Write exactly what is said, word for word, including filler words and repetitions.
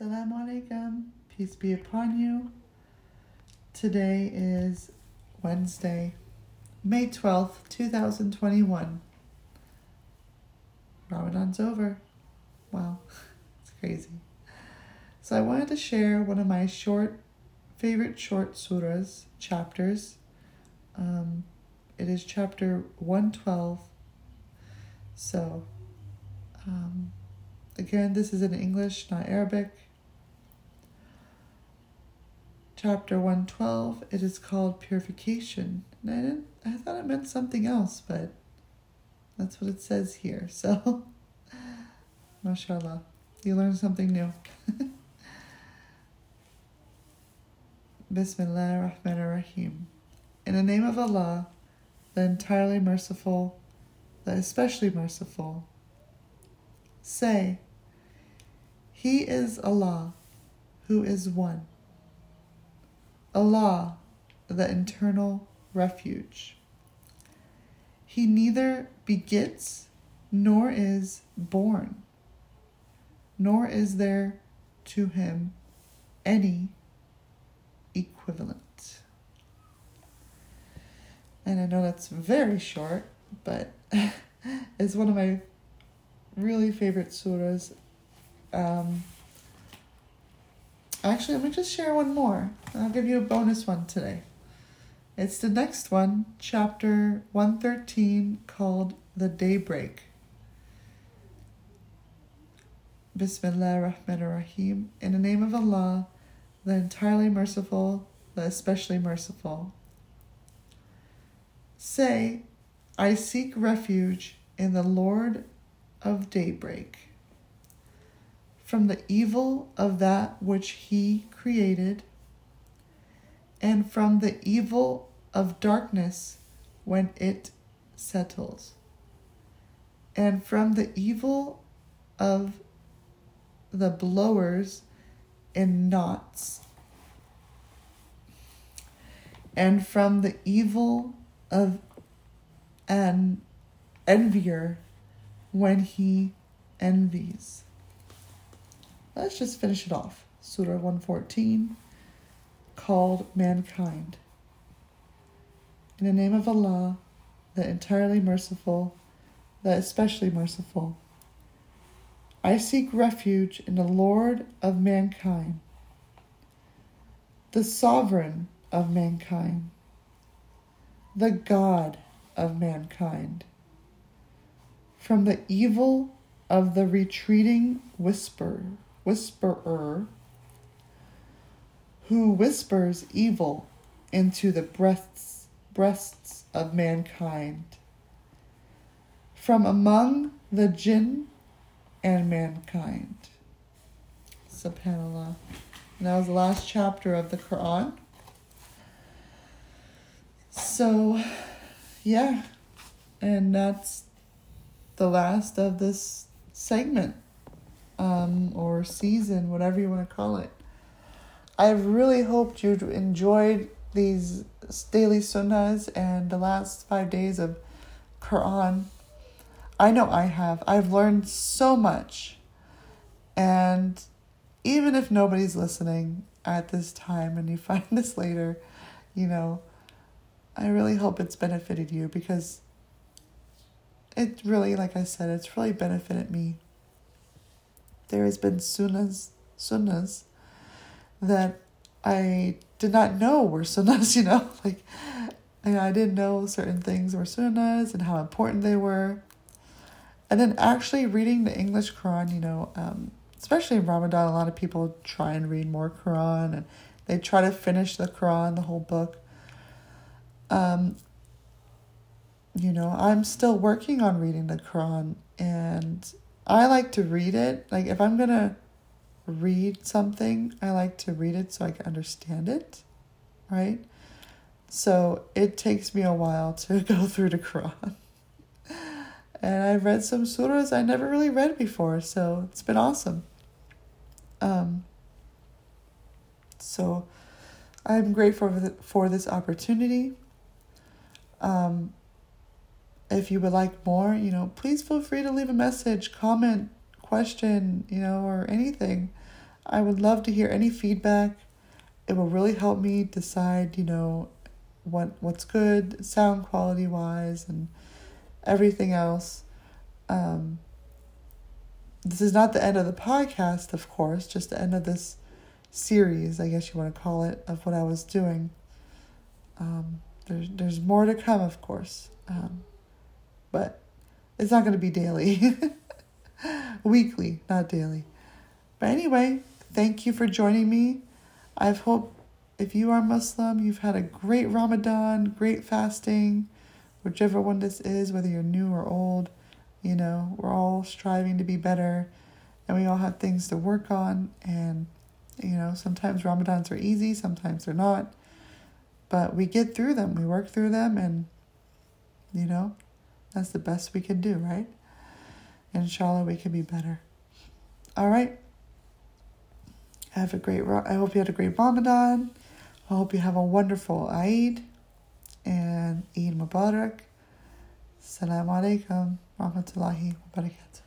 Assalamu Alaikum, peace be upon you. Today is Wednesday, May twelfth, two thousand twenty-one. Ramadan's over. Wow, it's crazy. So I wanted to share one of my short, favorite short surahs, chapters. Um, it is chapter one twelve. So, um, again, this is in English, not Arabic. Chapter one twelve, it is called Purification. And I didn't, I thought it meant something else, but that's what it says here. So, mashallah, you learn something new. Bismillah ar-Rahman ar-Rahim. In the name of Allah, the entirely merciful, the especially merciful. Say, He is Allah, who is one. Allah, the eternal refuge. He neither begets nor is born, nor is there to Him any equivalent. And I know that's very short, but it's one of my really favorite surahs. Um, actually, let me just share one more. I'll give you a bonus one today. It's the next one, chapter one thirteen, called The Daybreak. Bismillah ar-Rahman ar-Rahim. In the name of Allah, the entirely merciful, the especially merciful. Say, I seek refuge in the Lord of daybreak, from the evil of that which He created, and from the evil of darkness when it settles, and from the evil of the blowers in knots, and from the evil of an envier when he envies. Let's just finish it off. Surah one fourteen, called Mankind. In the name of Allah, the entirely merciful, the especially merciful. I seek refuge in the Lord of mankind, the sovereign of mankind, the God of mankind, from the evil of the retreating whisper, whisperer, who whispers evil into the breasts, breasts of mankind, from among the jinn and mankind. Subhanallah. And that was the last chapter of the Quran. So, yeah, and that's the last of this segment, um, or season, whatever you want to call it. I really hoped you enjoyed these daily sunnahs and the last five days of Quran. I know I have. I've learned so much. And even if nobody's listening at this time and you find this later, you know, I really hope it's benefited you, because it really, like I said, it's really benefited me. There has been sunnahs, sunnahs that I did not know were sunnahs, you know. Like, I didn't know certain things were sunnahs and how important they were. And then actually reading the English Quran, you know, um, especially in Ramadan, a lot of people try and read more Quran, and they try to finish the Quran, the whole book. Um. You know, I'm still working on reading the Quran, and I like to read it. Like, if I'm going to read something, I like to read it so I can understand it, right? So it takes me a while to go through the Quran. And I've read some surahs I never really read before, so it's been awesome. Um. So I'm grateful for this opportunity. Um. If you would like more, you know, please feel free to leave a message, comment, question, you know, or anything. I would love to hear any feedback. It will really help me decide, you know, what what's good sound quality wise and everything else. Um, this is not the end of the podcast, of course, just the end of this series, I guess you want to call it, of what I was doing. Um, there's, there's more to come, of course, um, but it's not going to be daily, weekly, not daily. But anyway, thank you for joining me. I hope if you are Muslim, you've had a great Ramadan, great fasting, whichever one this is, whether you're new or old. You know, we're all striving to be better and we all have things to work on. And, you know, sometimes Ramadans are easy, sometimes they're not. But we get through them, we work through them, and, you know, that's the best we can do, right? Inshallah, we can be better. All right. Have a great, I hope you had a great Ramadan. I hope you have a wonderful Eid and Eid Mubarak. Assalamu Alaikum. Rahmatullahi wa barakatuh.